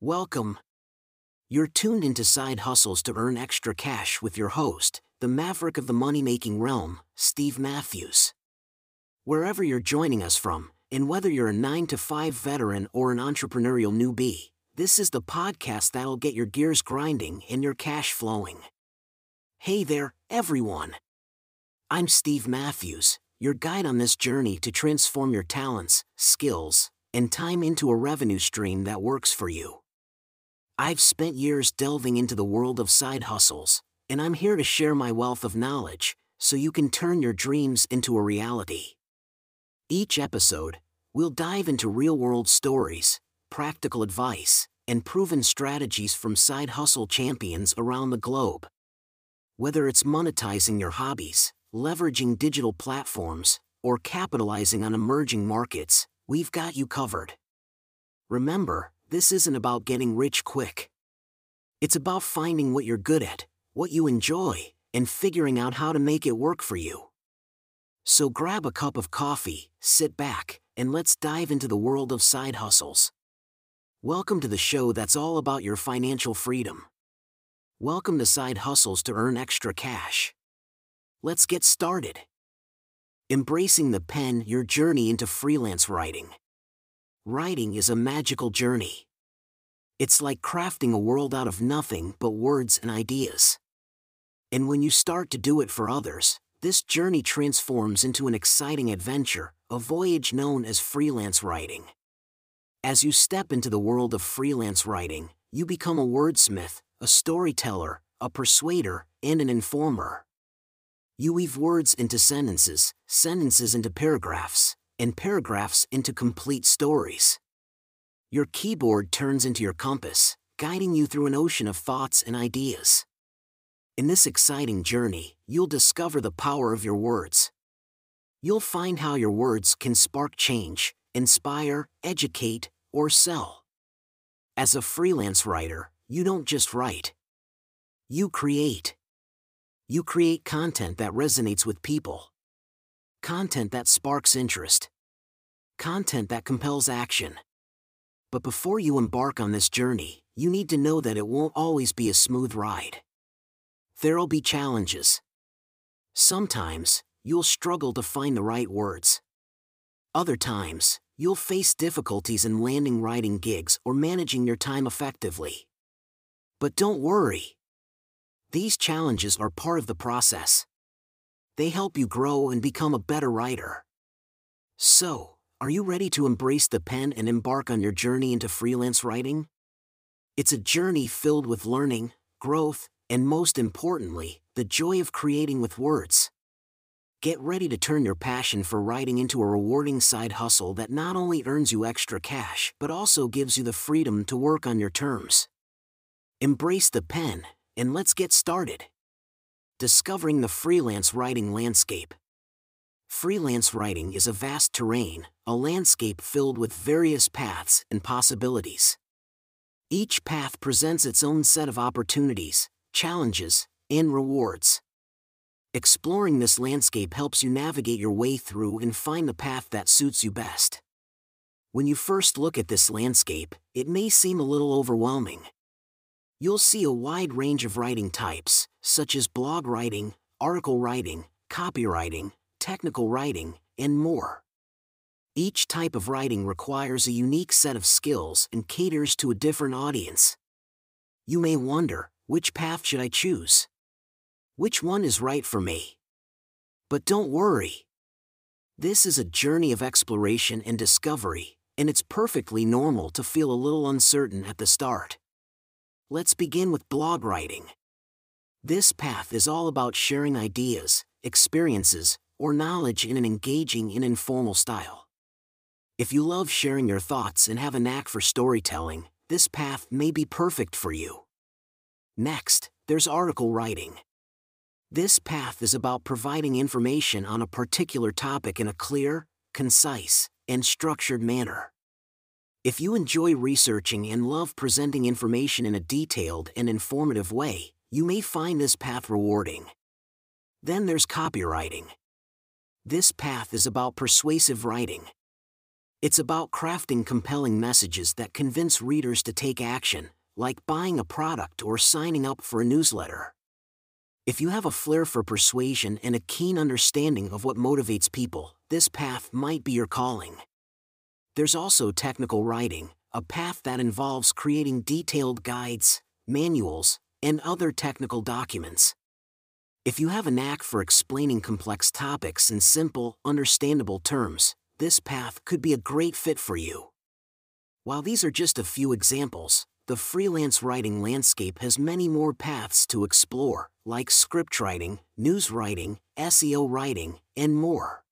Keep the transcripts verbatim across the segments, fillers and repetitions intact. Welcome. You're tuned into Side Hustles to earn extra cash with your host, the maverick of the money-making realm, Steve Matthews. Wherever you're joining us from, and whether you're a nine to five veteran or an entrepreneurial newbie, this is the podcast that'll get your gears grinding and your cash flowing. Hey there, everyone. I'm Steve Matthews, your guide on this journey to transform your talents, skills, and time into a revenue stream that works for you. I've spent years delving into the world of side hustles, and I'm here to share my wealth of knowledge so you can turn your dreams into a reality. Each episode, we'll dive into real-world stories, practical advice, and proven strategies from side hustle champions around the globe. Whether it's monetizing your hobbies, leveraging digital platforms, or capitalizing on emerging markets, we've got you covered. Remember, this isn't about getting rich quick. It's about finding what you're good at, what you enjoy, and figuring out how to make it work for you. So grab a cup of coffee, sit back, and let's dive into the world of side hustles. Welcome to the show that's all about your financial freedom. Welcome to Side Hustles to Earn Extra Cash. Let's get started. Embracing the pen, your journey into freelance writing. Writing is a magical journey. It's like crafting a world out of nothing but words and ideas. And when you start to do it for others, this journey transforms into an exciting adventure, a voyage known as freelance writing. As you step into the world of freelance writing, you become a wordsmith, a storyteller, a persuader, and an informer. You weave words into sentences, sentences into paragraphs, and paragraphs into complete stories. Your keyboard turns into your compass, guiding you through an ocean of thoughts and ideas. In this exciting journey, you'll discover the power of your words. You'll find how your words can spark change, inspire, educate, or sell. As a freelance writer, you don't just write. You create. You create content that resonates with people. Content that sparks interest. Content that compels action. But before you embark on this journey, you need to know that it won't always be a smooth ride. There'll be challenges. Sometimes, you'll struggle to find the right words. Other times, you'll face difficulties in landing writing gigs or managing your time effectively. But don't worry. These challenges are part of the process. They help you grow and become a better writer. So, are you ready to embrace the pen and embark on your journey into freelance writing? It's a journey filled with learning, growth, and most importantly, the joy of creating with words. Get ready to turn your passion for writing into a rewarding side hustle that not only earns you extra cash, but also gives you the freedom to work on your terms. Embrace the pen, and let's get started. Discovering the freelance writing landscape. Freelance writing is a vast terrain, a landscape filled with various paths and possibilities. Each path presents its own set of opportunities, challenges, and rewards. Exploring this landscape helps you navigate your way through and find the path that suits you best. When you first look at this landscape, it may seem a little overwhelming. You'll see a wide range of writing types, such as blog writing, article writing, copywriting, technical writing, and more. Each type of writing requires a unique set of skills and caters to a different audience. You may wonder, which path should I choose? Which one is right for me? But don't worry. This is a journey of exploration and discovery, and it's perfectly normal to feel a little uncertain at the start. Let's begin with blog writing. This path is all about sharing ideas, experiences, or knowledge in an engaging and informal style. If you love sharing your thoughts and have a knack for storytelling, this path may be perfect for you. Next, there's article writing. This path is about providing information on a particular topic in a clear, concise, and structured manner. If you enjoy researching and love presenting information in a detailed and informative way, you may find this path rewarding. Then there's copywriting. This path is about persuasive writing. It's about crafting compelling messages that convince readers to take action, like buying a product or signing up for a newsletter. If you have a flair for persuasion and a keen understanding of what motivates people, this path might be your calling. There's also technical writing, a path that involves creating detailed guides, manuals, and other technical documents. If you have a knack for explaining complex topics in simple, understandable terms, this path could be a great fit for you. While these are just a few examples, the freelance writing landscape has many more paths to explore, like scriptwriting, news writing, S E O writing, and more.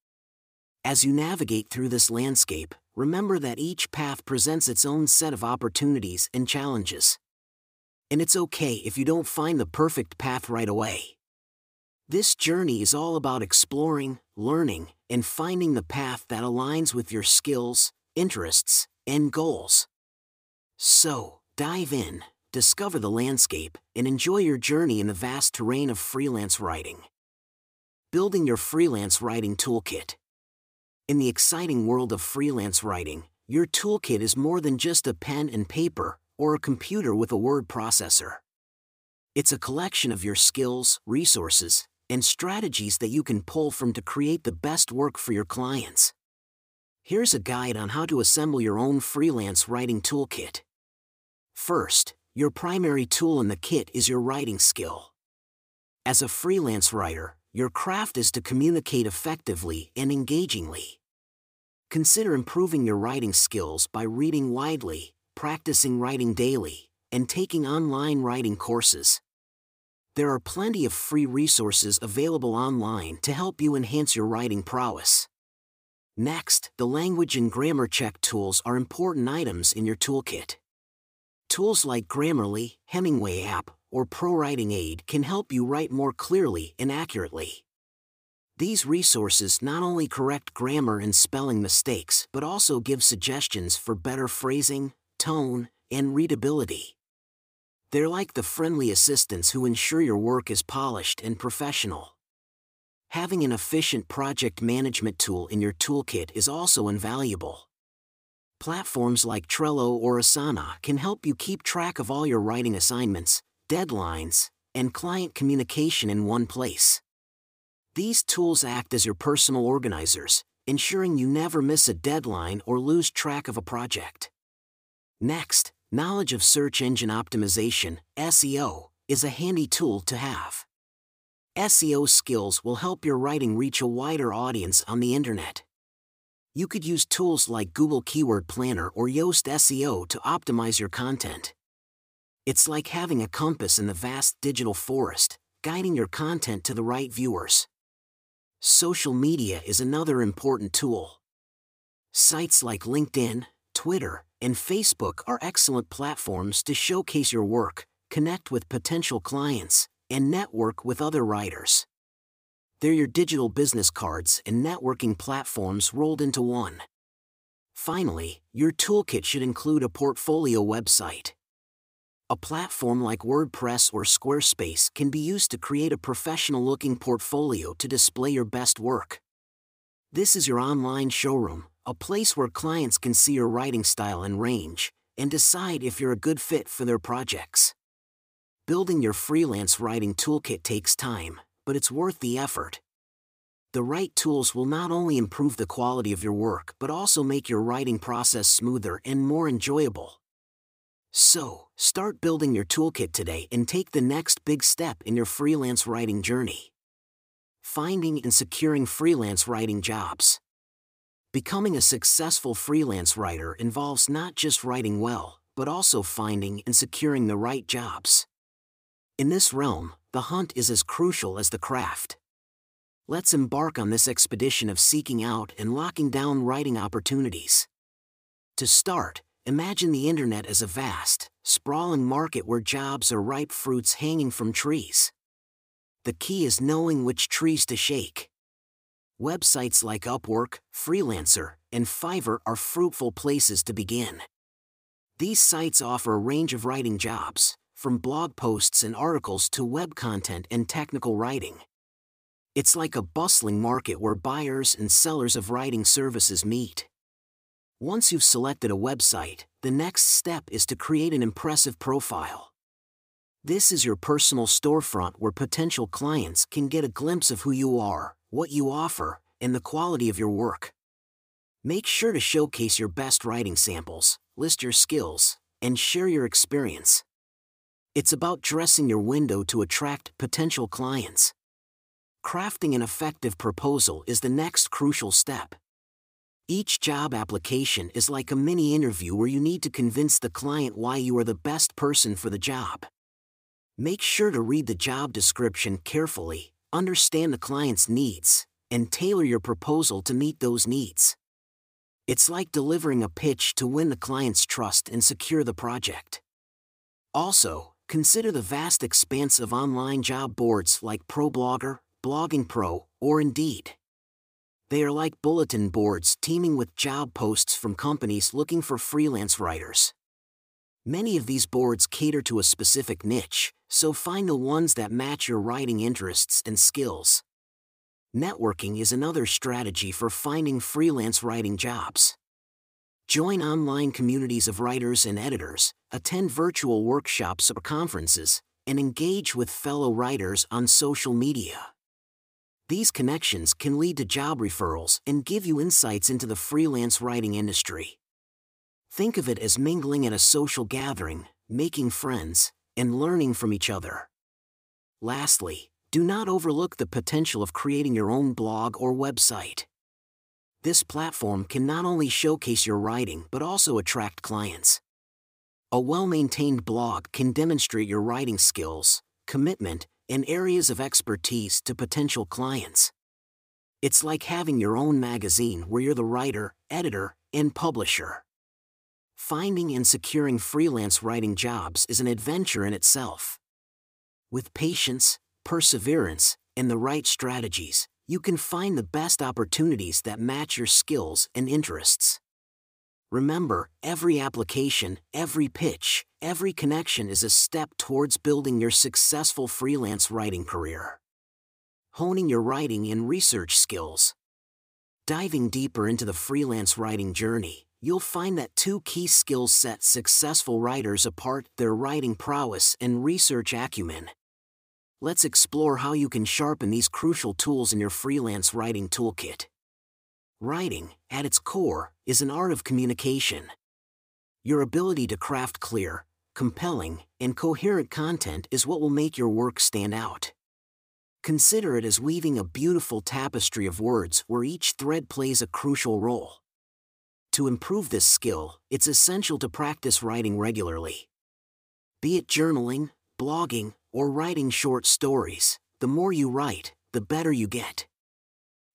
As you navigate through this landscape, remember that each path presents its own set of opportunities and challenges. And it's okay if you don't find the perfect path right away. This journey is all about exploring, learning, and finding the path that aligns with your skills, interests, and goals. So, dive in, discover the landscape, and enjoy your journey in the vast terrain of freelance writing. Building your freelance writing toolkit. In the exciting world of freelance writing, your toolkit is more than just a pen and paper or a computer with a word processor. It's a collection of your skills, resources, and strategies that you can pull from to create the best work for your clients. Here's a guide on how to assemble your own freelance writing toolkit. First, your primary tool in the kit is your writing skill. As a freelance writer, your craft is to communicate effectively and engagingly. Consider improving your writing skills by reading widely, practicing writing daily, and taking online writing courses. There are plenty of free resources available online to help you enhance your writing prowess. Next, the language and grammar check tools are important items in your toolkit. Tools like Grammarly, Hemingway app, or ProWriting Aid can help you write more clearly and accurately. These resources not only correct grammar and spelling mistakes but also give suggestions for better phrasing, tone, and readability. They're like the friendly assistants who ensure your work is polished and professional. Having an efficient project management tool in your toolkit is also invaluable. Platforms like Trello or Asana can help you keep track of all your writing assignments, deadlines, and client communication in one place. These tools act as your personal organizers, ensuring you never miss a deadline or lose track of a project. Next, knowledge of search engine optimization, S E O, is a handy tool to have. S E O skills will help your writing reach a wider audience on the internet. You could use tools like Google Keyword Planner or Yoast S E O to optimize your content. It's like having a compass in the vast digital forest, guiding your content to the right viewers. Social media is another important tool. Sites like LinkedIn, Twitter, and Facebook are excellent platforms to showcase your work, connect with potential clients, and network with other writers. They're your digital business cards and networking platforms rolled into one. Finally, your toolkit should include a portfolio website. A platform like WordPress or Squarespace can be used to create a professional-looking portfolio to display your best work. This is your online showroom, a place where clients can see your writing style and range, and decide if you're a good fit for their projects. Building your freelance writing toolkit takes time, but it's worth the effort. The right tools will not only improve the quality of your work but also make your writing process smoother and more enjoyable. So, start building your toolkit today and take the next big step in your freelance writing journey. Finding and securing freelance writing jobs. Becoming a successful freelance writer involves not just writing well, but also finding and securing the right jobs. In this realm, the hunt is as crucial as the craft. Let's embark on this expedition of seeking out and locking down writing opportunities. To start, imagine the internet as a vast, sprawling market where jobs are ripe fruits hanging from trees. The key is knowing which trees to shake. Websites like Upwork, Freelancer, and Fiverr are fruitful places to begin. These sites offer a range of writing jobs, from blog posts and articles to web content and technical writing. It's like a bustling market where buyers and sellers of writing services meet. Once you've selected a website, the next step is to create an impressive profile. This is your personal storefront where potential clients can get a glimpse of who you are, what you offer, and the quality of your work. Make sure to showcase your best writing samples, list your skills, and share your experience. It's about dressing your window to attract potential clients. Crafting an effective proposal is the next crucial step. Each job application is like a mini interview where you need to convince the client why you are the best person for the job. Make sure to read the job description carefully, understand the client's needs, and tailor your proposal to meet those needs. It's like delivering a pitch to win the client's trust and secure the project. Also, consider the vast expanse of online job boards like ProBlogger, Blogging Pro, or Indeed. They are like bulletin boards teeming with job posts from companies looking for freelance writers. Many of these boards cater to a specific niche, so find the ones that match your writing interests and skills. Networking is another strategy for finding freelance writing jobs. Join online communities of writers and editors, attend virtual workshops or conferences, and engage with fellow writers on social media. These connections can lead to job referrals and give you insights into the freelance writing industry. Think of it as mingling at a social gathering, making friends, and learning from each other. Lastly, do not overlook the potential of creating your own blog or website. This platform can not only showcase your writing but also attract clients. A well-maintained blog can demonstrate your writing skills, commitment, and areas of expertise to potential clients. It's like having your own magazine where you're the writer, editor, and publisher. Finding and securing freelance writing jobs is an adventure in itself. With patience, perseverance, and the right strategies, you can find the best opportunities that match your skills and interests. Remember, every application, every pitch, every connection is a step towards building your successful freelance writing career. Honing your writing and research skills. Diving deeper into the freelance writing journey, you'll find that two key skills set successful writers apart: their writing prowess and research acumen. Let's explore how you can sharpen these crucial tools in your freelance writing toolkit. Writing, at its core, is an art of communication. Your ability to craft clear, compelling, and coherent content is what will make your work stand out. Consider it as weaving a beautiful tapestry of words where each thread plays a crucial role. To improve this skill, it's essential to practice writing regularly. Be it journaling, blogging, or writing short stories, the more you write, the better you get.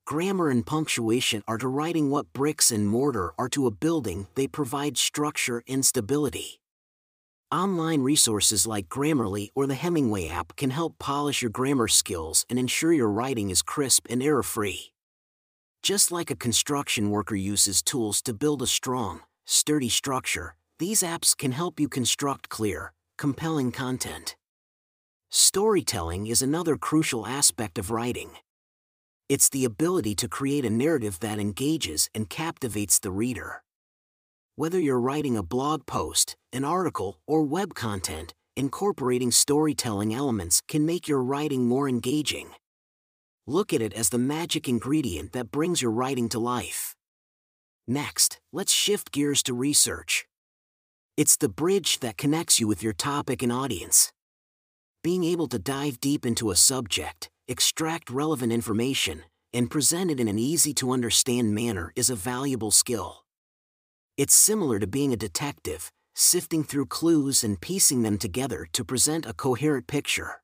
Grammar and punctuation are to writing what bricks and mortar are to a building. They provide structure and stability. Online resources like Grammarly or the Hemingway app can help polish your grammar skills and ensure your writing is crisp and error-free. Just like a construction worker uses tools to build a strong, sturdy structure, these apps can help you construct clear, compelling content. Storytelling is another crucial aspect of writing. It's the ability to create a narrative that engages and captivates the reader. Whether you're writing a blog post, an article, or web content, incorporating storytelling elements can make your writing more engaging. Look at it as the magic ingredient that brings your writing to life. Next, let's shift gears to research. It's the bridge that connects you with your topic and audience. Being able to dive deep into a subject, extract relevant information, and present it in an easy-to-understand manner is a valuable skill. It's similar to being a detective, sifting through clues and piecing them together to present a coherent picture.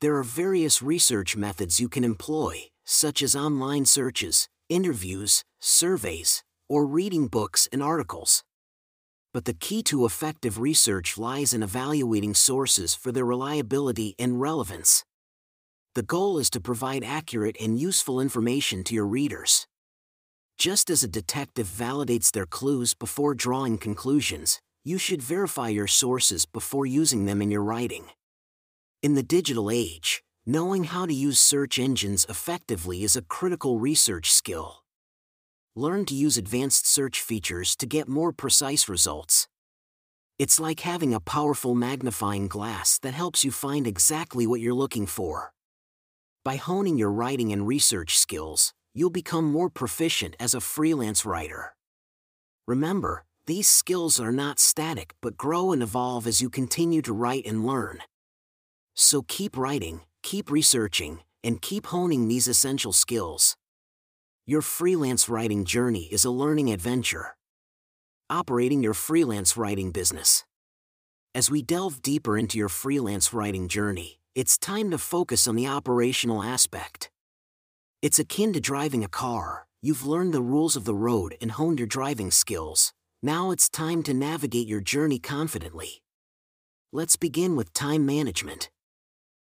There are various research methods you can employ, such as online searches, interviews, surveys, or reading books and articles. But the key to effective research lies in evaluating sources for their reliability and relevance. The goal is to provide accurate and useful information to your readers. Just as a detective validates their clues before drawing conclusions, you should verify your sources before using them in your writing. In the digital age, knowing how to use search engines effectively is a critical research skill. learn to use advanced search features to get more precise results. It's like having a powerful magnifying glass that helps you find exactly what you're looking for. By honing your writing and research skills, you'll become more proficient as a freelance writer. Remember, these skills are not static but grow and evolve as you continue to write and learn. So keep writing, keep researching, and keep honing these essential skills. Your freelance writing journey is a learning adventure. Operating your freelance writing business. As we delve deeper into your freelance writing journey, it's time to focus on the operational aspect. It's akin to driving a car. You've learned the rules of the road and honed your driving skills. Now it's time to navigate your journey confidently. Let's begin with time management.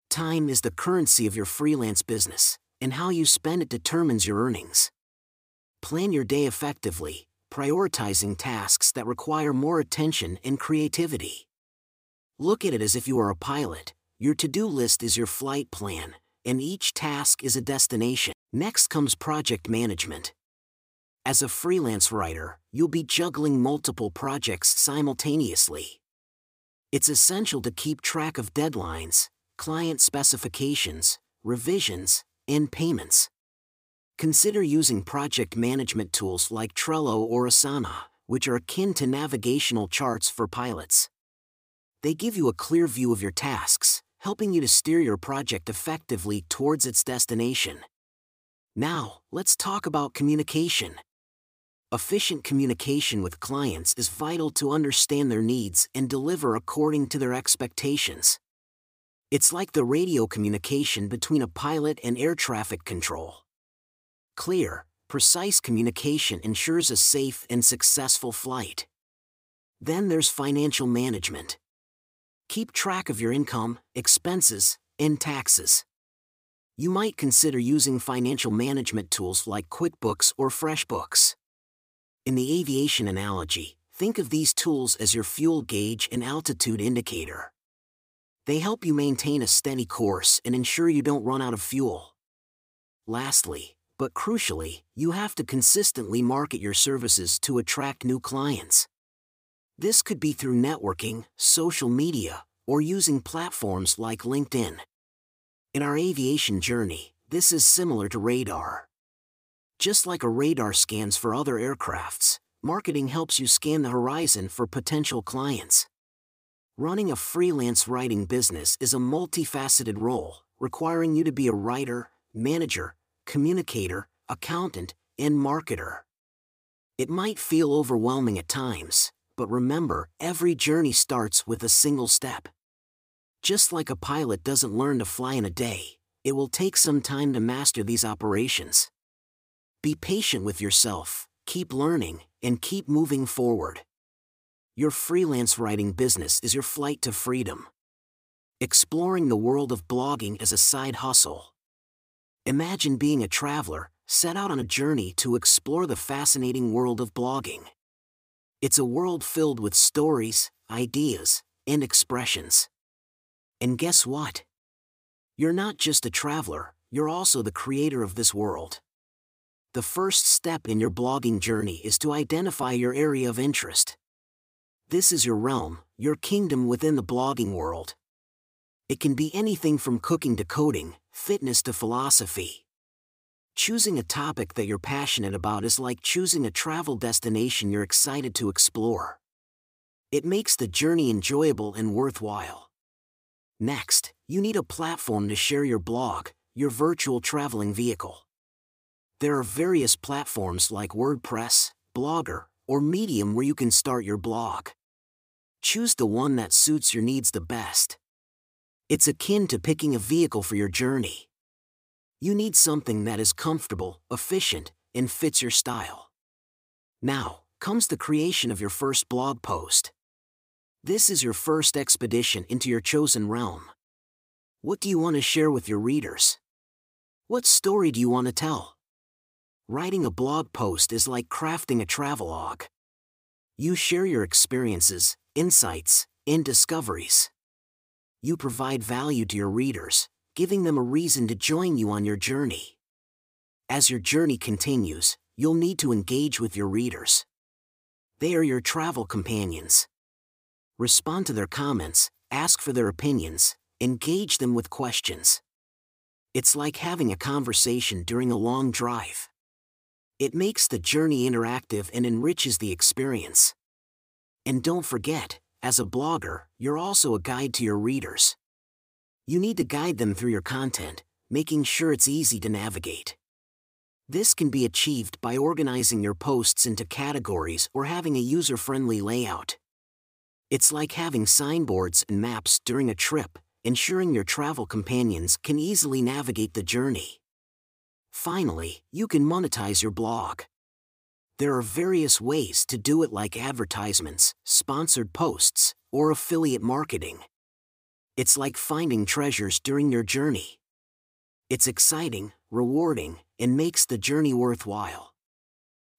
Time is the currency of your freelance business, and how you spend it determines your earnings. Plan your day effectively, prioritizing tasks that require more attention and creativity. Look at it as if you are a pilot. Your to-do list is your flight plan, and each task is a destination. Next comes project management. As a freelance writer, you'll be juggling multiple projects simultaneously. It's essential to keep track of deadlines, client specifications, revisions, and payments. Consider using project management tools like Trello or Asana, which are akin to navigational charts for pilots. They give you a clear view of your tasks, helping you to steer your project effectively towards its destination. Now, let's talk about communication. Efficient communication with clients is vital to understand their needs and deliver according to their expectations. It's like the radio communication between a pilot and air traffic control. Clear, precise communication ensures a safe and successful flight. Then there's financial management. Keep track of your income, expenses, and taxes. You might consider using financial management tools like QuickBooks or FreshBooks. In the aviation analogy, think of these tools as your fuel gauge and altitude indicator. They help you maintain a steady course and ensure you don't run out of fuel. Lastly, but crucially, you have to consistently market your services to attract new clients. This could be through networking, social media, or using platforms like LinkedIn. In our aviation journey, this is similar to radar. Just like a radar scans for other aircrafts, marketing helps you scan the horizon for potential clients. Running a freelance writing business is a multifaceted role, requiring you to be a writer, manager, communicator, accountant, and marketer. It might feel overwhelming at times, but remember, every journey starts with a single step. Just like a pilot doesn't learn to fly in a day, it will take some time to master these operations. Be patient with yourself, keep learning, and keep moving forward. Your freelance writing business is your flight to freedom. Exploring the world of blogging as a side hustle. Imagine being a traveler, set out on a journey to explore the fascinating world of blogging. It's a world filled with stories, ideas, and expressions. And guess what? You're not just a traveler, you're also the creator of this world. The first step in your blogging journey is to identify your area of interest. This is your realm, your kingdom within the blogging world. It can be anything from cooking to coding, fitness to philosophy. Choosing a topic that you're passionate about is like choosing a travel destination you're excited to explore. It makes the journey enjoyable and worthwhile. Next, you need a platform to share your blog, your virtual traveling vehicle. There are various platforms like WordPress, Blogger, or Medium where you can start your blog. Choose the one that suits your needs the best. It's akin to picking a vehicle for your journey. You need something that is comfortable, efficient, and fits your style. Now comes the creation of your first blog post. This is your first expedition into your chosen realm. What do you want to share with your readers? What story do you want to tell? Writing a blog post is like crafting a travelogue. You share your experiences, insights, and discoveries. You provide value to your readers, giving them a reason to join you on your journey. As your journey continues, you'll need to engage with your readers. They are your travel companions. Respond to their comments, ask for their opinions, engage them with questions. It's like having a conversation during a long drive. It makes the journey interactive and enriches the experience. And don't forget, as a blogger, you're also a guide to your readers. You need to guide them through your content, making sure it's easy to navigate. This can be achieved by organizing your posts into categories or having a user-friendly layout. It's like having signboards and maps during a trip, ensuring your travel companions can easily navigate the journey. Finally, you can monetize your blog. There are various ways to do it, like advertisements, sponsored posts, or affiliate marketing. It's like finding treasures during your journey. It's exciting, rewarding, and makes the journey worthwhile.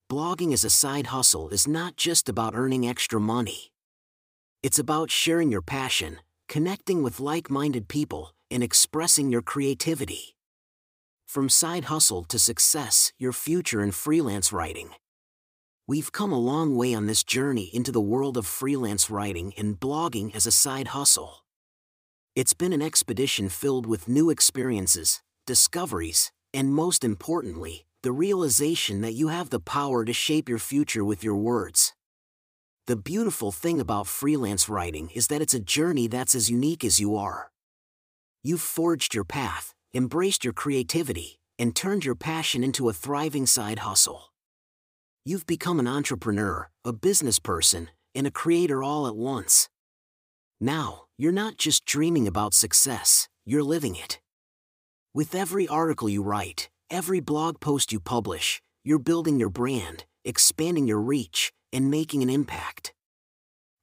Blogging as a side hustle is not just about earning extra money. It's about sharing your passion, connecting with like-minded people, and expressing your creativity. From side hustle to success, your future in freelance writing. We've come a long way on this journey into the world of freelance writing and blogging as a side hustle. It's been an expedition filled with new experiences, discoveries, and most importantly, the realization that you have the power to shape your future with your words. The beautiful thing about freelance writing is that it's a journey that's as unique as you are. You've forged your path, embraced your creativity, and turned your passion into a thriving side hustle. You've become an entrepreneur, a business person, and a creator all at once. Now, you're not just dreaming about success, you're living it. With every article you write, every blog post you publish, you're building your brand, expanding your reach, and making an impact.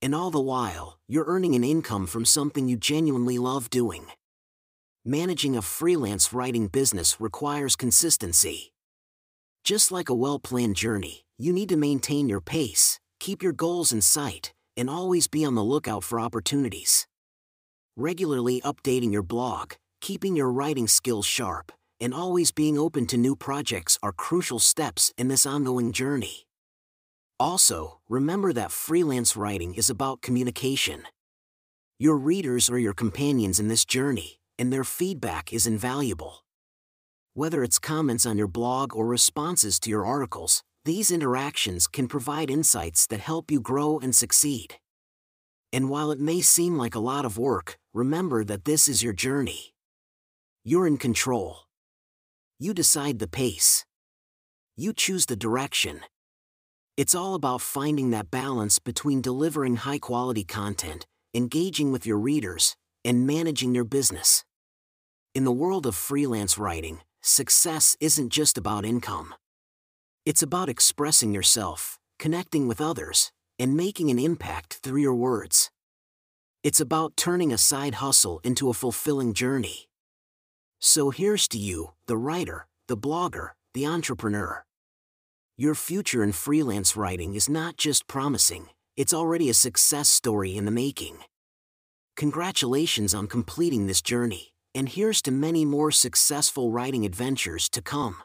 And all the while, you're earning an income from something you genuinely love doing. Managing a freelance writing business requires consistency. Just like a well-planned journey, you need to maintain your pace, keep your goals in sight, and always be on the lookout for opportunities. Regularly updating your blog, keeping your writing skills sharp, and always being open to new projects are crucial steps in this ongoing journey. Also, remember that freelance writing is about communication. Your readers are your companions in this journey, and their feedback is invaluable. Whether it's comments on your blog or responses to your articles, these interactions can provide insights that help you grow and succeed. And while it may seem like a lot of work, remember that this is your journey. You're in control. You decide the pace. You choose the direction. It's all about finding that balance between delivering high-quality content, engaging with your readers, and managing your business. In the world of freelance writing, success isn't just about income. It's about expressing yourself, connecting with others, and making an impact through your words. It's about turning a side hustle into a fulfilling journey. So here's to you, the writer, the blogger, the entrepreneur. Your future in freelance writing is not just promising, it's already a success story in the making. Congratulations on completing this journey, and here's to many more successful writing adventures to come.